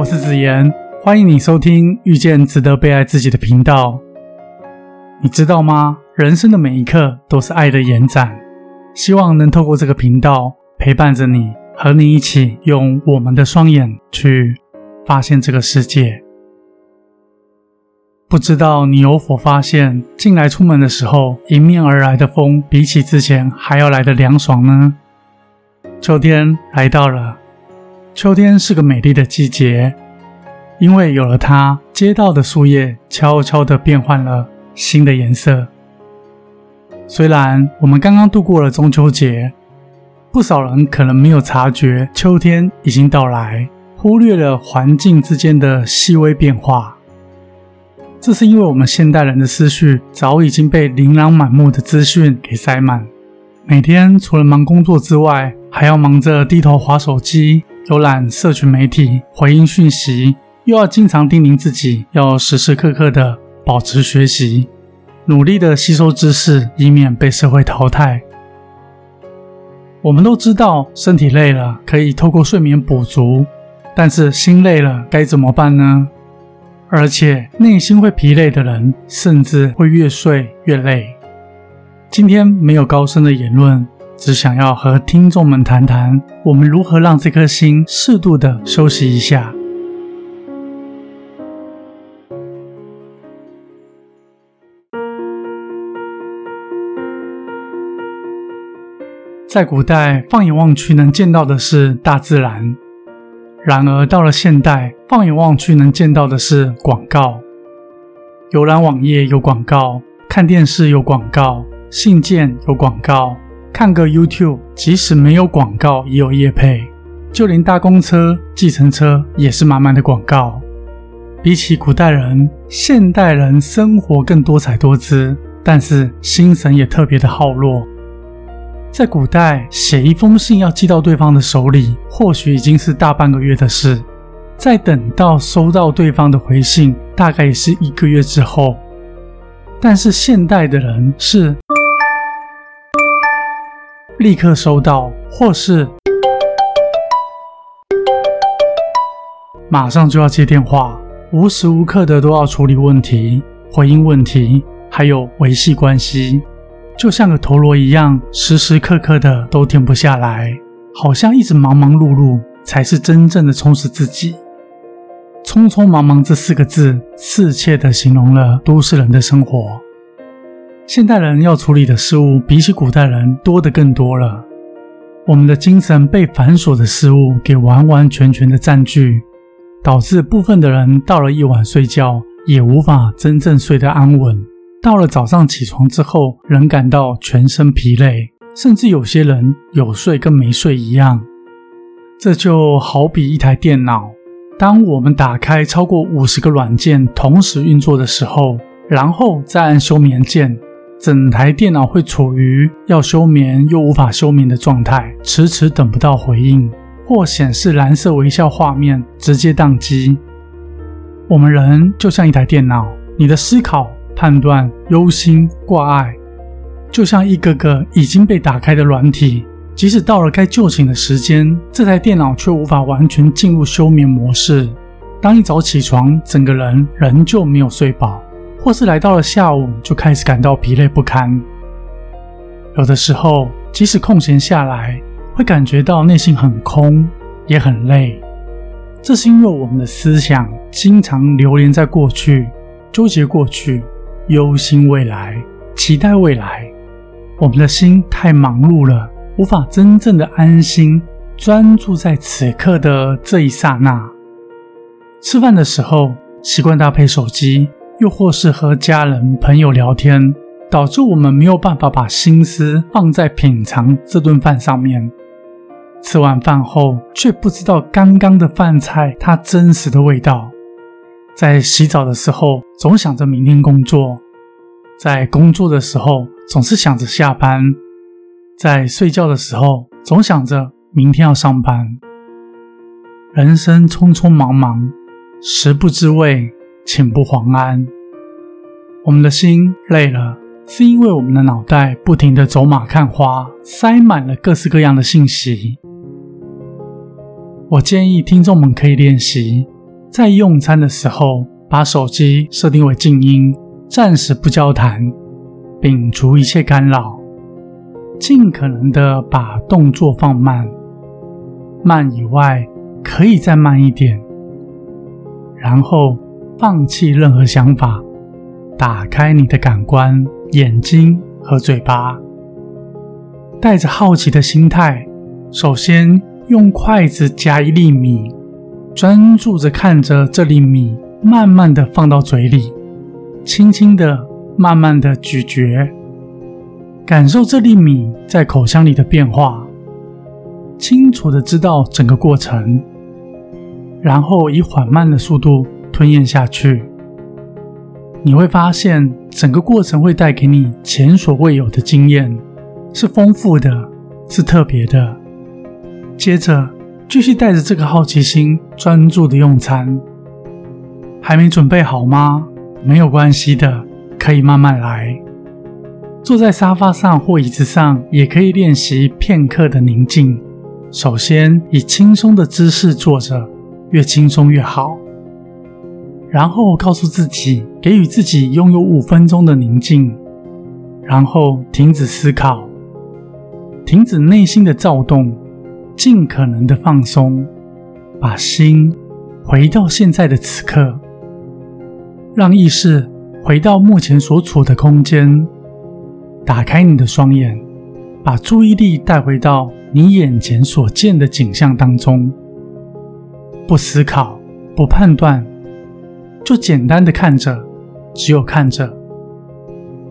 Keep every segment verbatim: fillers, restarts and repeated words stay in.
我是子妍，欢迎你收听遇见值得被爱自己的频道。你知道吗？人生的每一刻都是爱的延展，希望能透过这个频道陪伴着你，和你一起用我们的双眼去发现这个世界。不知道你有否发现，近来出门的时候，迎面而来的风比起之前还要来得凉爽呢？秋天来到了，秋天是个美丽的季节，因为有了它，街道的树叶悄悄地变换了新的颜色。虽然我们刚刚度过了中秋节，不少人可能没有察觉秋天已经到来，忽略了环境之间的细微变化。这是因为我们现代人的思绪早已经被琳琅满目的资讯给塞满，每天除了忙工作之外，还要忙着低头滑手机、浏览社群媒体、回应讯息，又要经常叮咛自己要时时刻刻的保持学习，努力的吸收知识，以免被社会淘汰。我们都知道身体累了可以透过睡眠补足，但是心累了该怎么办呢？而且内心会疲累的人，甚至会越睡越累。今天没有高深的言论，只想要和听众们谈谈，我们如何让这颗心适度的休息一下。在古代，放眼望去能见到的是大自然。然而到了现代，放眼望去能见到的是广告。浏览网页有广告，看电视有广告，信件有广告，看个 YouTube 即使没有广告也有业配，就连搭公车、计程车也是满满的广告。比起古代人，现代人生活更多彩多姿，但是心神也特别的耗弱。在古代，写一封信要寄到对方的手里，或许已经是大半个月的事，再等到收到对方的回信，大概也是一个月之后。但是现代的人是立刻收到，或是马上就要接电话，无时无刻的都要处理问题、回应问题，还有维系关系。就像个陀螺一样，时时刻刻的都停不下来，好像一直忙忙碌碌才是真正的充实自己。匆匆忙忙这四个字，适切的形容了都市人的生活。现代人要处理的事物比起古代人多得更多了，我们的精神被繁琐的事物给完完全全的占据，导致部分的人到了夜晚睡觉也无法真正睡得安稳，到了早上起床之后，仍感到全身疲累，甚至有些人有睡跟没睡一样。这就好比一台电脑，当我们打开超过五十个软件同时运作的时候，然后再按休眠键，整台电脑会处于要休眠又无法休眠的状态，迟迟等不到回应，或显示蓝色微笑画面，直接宕机。我们人就像一台电脑，你的思考、判断、忧心、挂碍，就像一个个已经被打开的软体，即使到了该就寝的时间，这台电脑却无法完全进入休眠模式。当一早起床，整个人仍旧没有睡饱，或是来到了下午就开始感到疲累不堪。有的时候，即使空闲下来，会感觉到内心很空，也很累。这是因为我们的思想经常流连在过去，纠结过去，忧心未来，期待未来，我们的心太忙碌了，无法真正的安心专注在此刻的这一刹那。吃饭的时候习惯搭配手机，又或是和家人朋友聊天，导致我们没有办法把心思放在品尝这顿饭上面。吃完饭后，却不知道刚刚的饭菜它真实的味道。在洗澡的时候，总想着明天工作；在工作的时候，总是想着下班；在睡觉的时候，总想着明天要上班。人生匆匆忙忙，食不知味，寝不遑安。我们的心累了，是因为我们的脑袋不停地走马看花，塞满了各式各样的信息。我建议听众们可以练习在用餐的时候把手机设定为静音，暂时不交谈，摒除一切干扰，尽可能的把动作放慢，慢以外可以再慢一点，然后放弃任何想法，打开你的感官，眼睛和嘴巴，带着好奇的心态，首先用筷子夹一粒米，专注着看着这粒米慢慢的放到嘴里，轻轻的慢慢的咀嚼，感受这粒米在口腔里的变化，清楚的知道整个过程，然后以缓慢的速度吞咽下去。你会发现整个过程会带给你前所未有的经验，是丰富的，是特别的。接着继续带着这个好奇心专注的用餐。还没准备好吗？没有关系的，可以慢慢来。坐在沙发上或椅子上也可以练习片刻的宁静。首先以轻松的姿势坐着，越轻松越好。然后告诉自己，给予自己拥有五分钟的宁静，然后停止思考，停止内心的躁动，尽可能的放松，把心回到现在的此刻，让意识回到目前所处的空间。打开你的双眼，把注意力带回到你眼前所见的景象当中，不思考，不判断，就简单的看着，只有看着，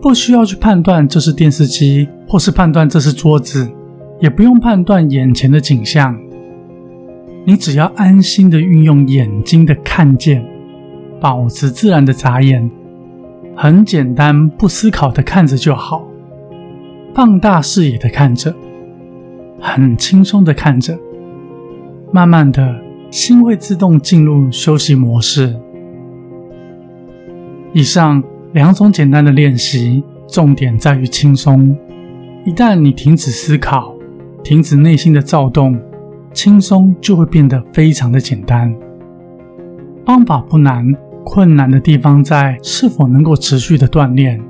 不需要去判断这是电视机，或是判断这是桌子，也不用判断眼前的景象，你只要安心的运用眼睛的看见，保持自然的眨眼，很简单，不思考的看着就好，放大视野的看着，很轻松的看着，慢慢的，心会自动进入休息模式。以上两种简单的练习，重点在于轻松。一旦你停止思考，停止内心的躁动，轻松就会变得非常的简单。方法不难，困难的地方在是否能够持续的锻炼。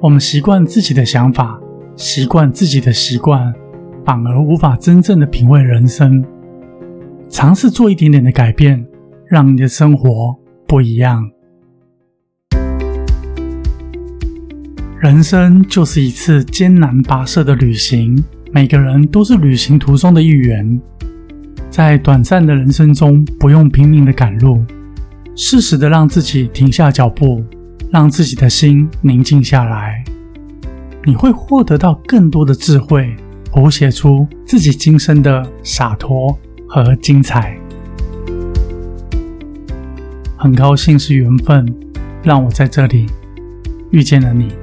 我们习惯自己的想法，习惯自己的习惯，反而无法真正的品味人生。尝试做一点点的改变，让你的生活不一样。人生就是一次艰难跋涉的旅行，每个人都是旅行途中的一员。在短暂的人生中，不用拼命的赶路，适时的让自己停下脚步，让自己的心宁静下来，你会获得到更多的智慧，谱写出自己今生的洒脱和精彩。很高兴是缘分，让我在这里遇见了你。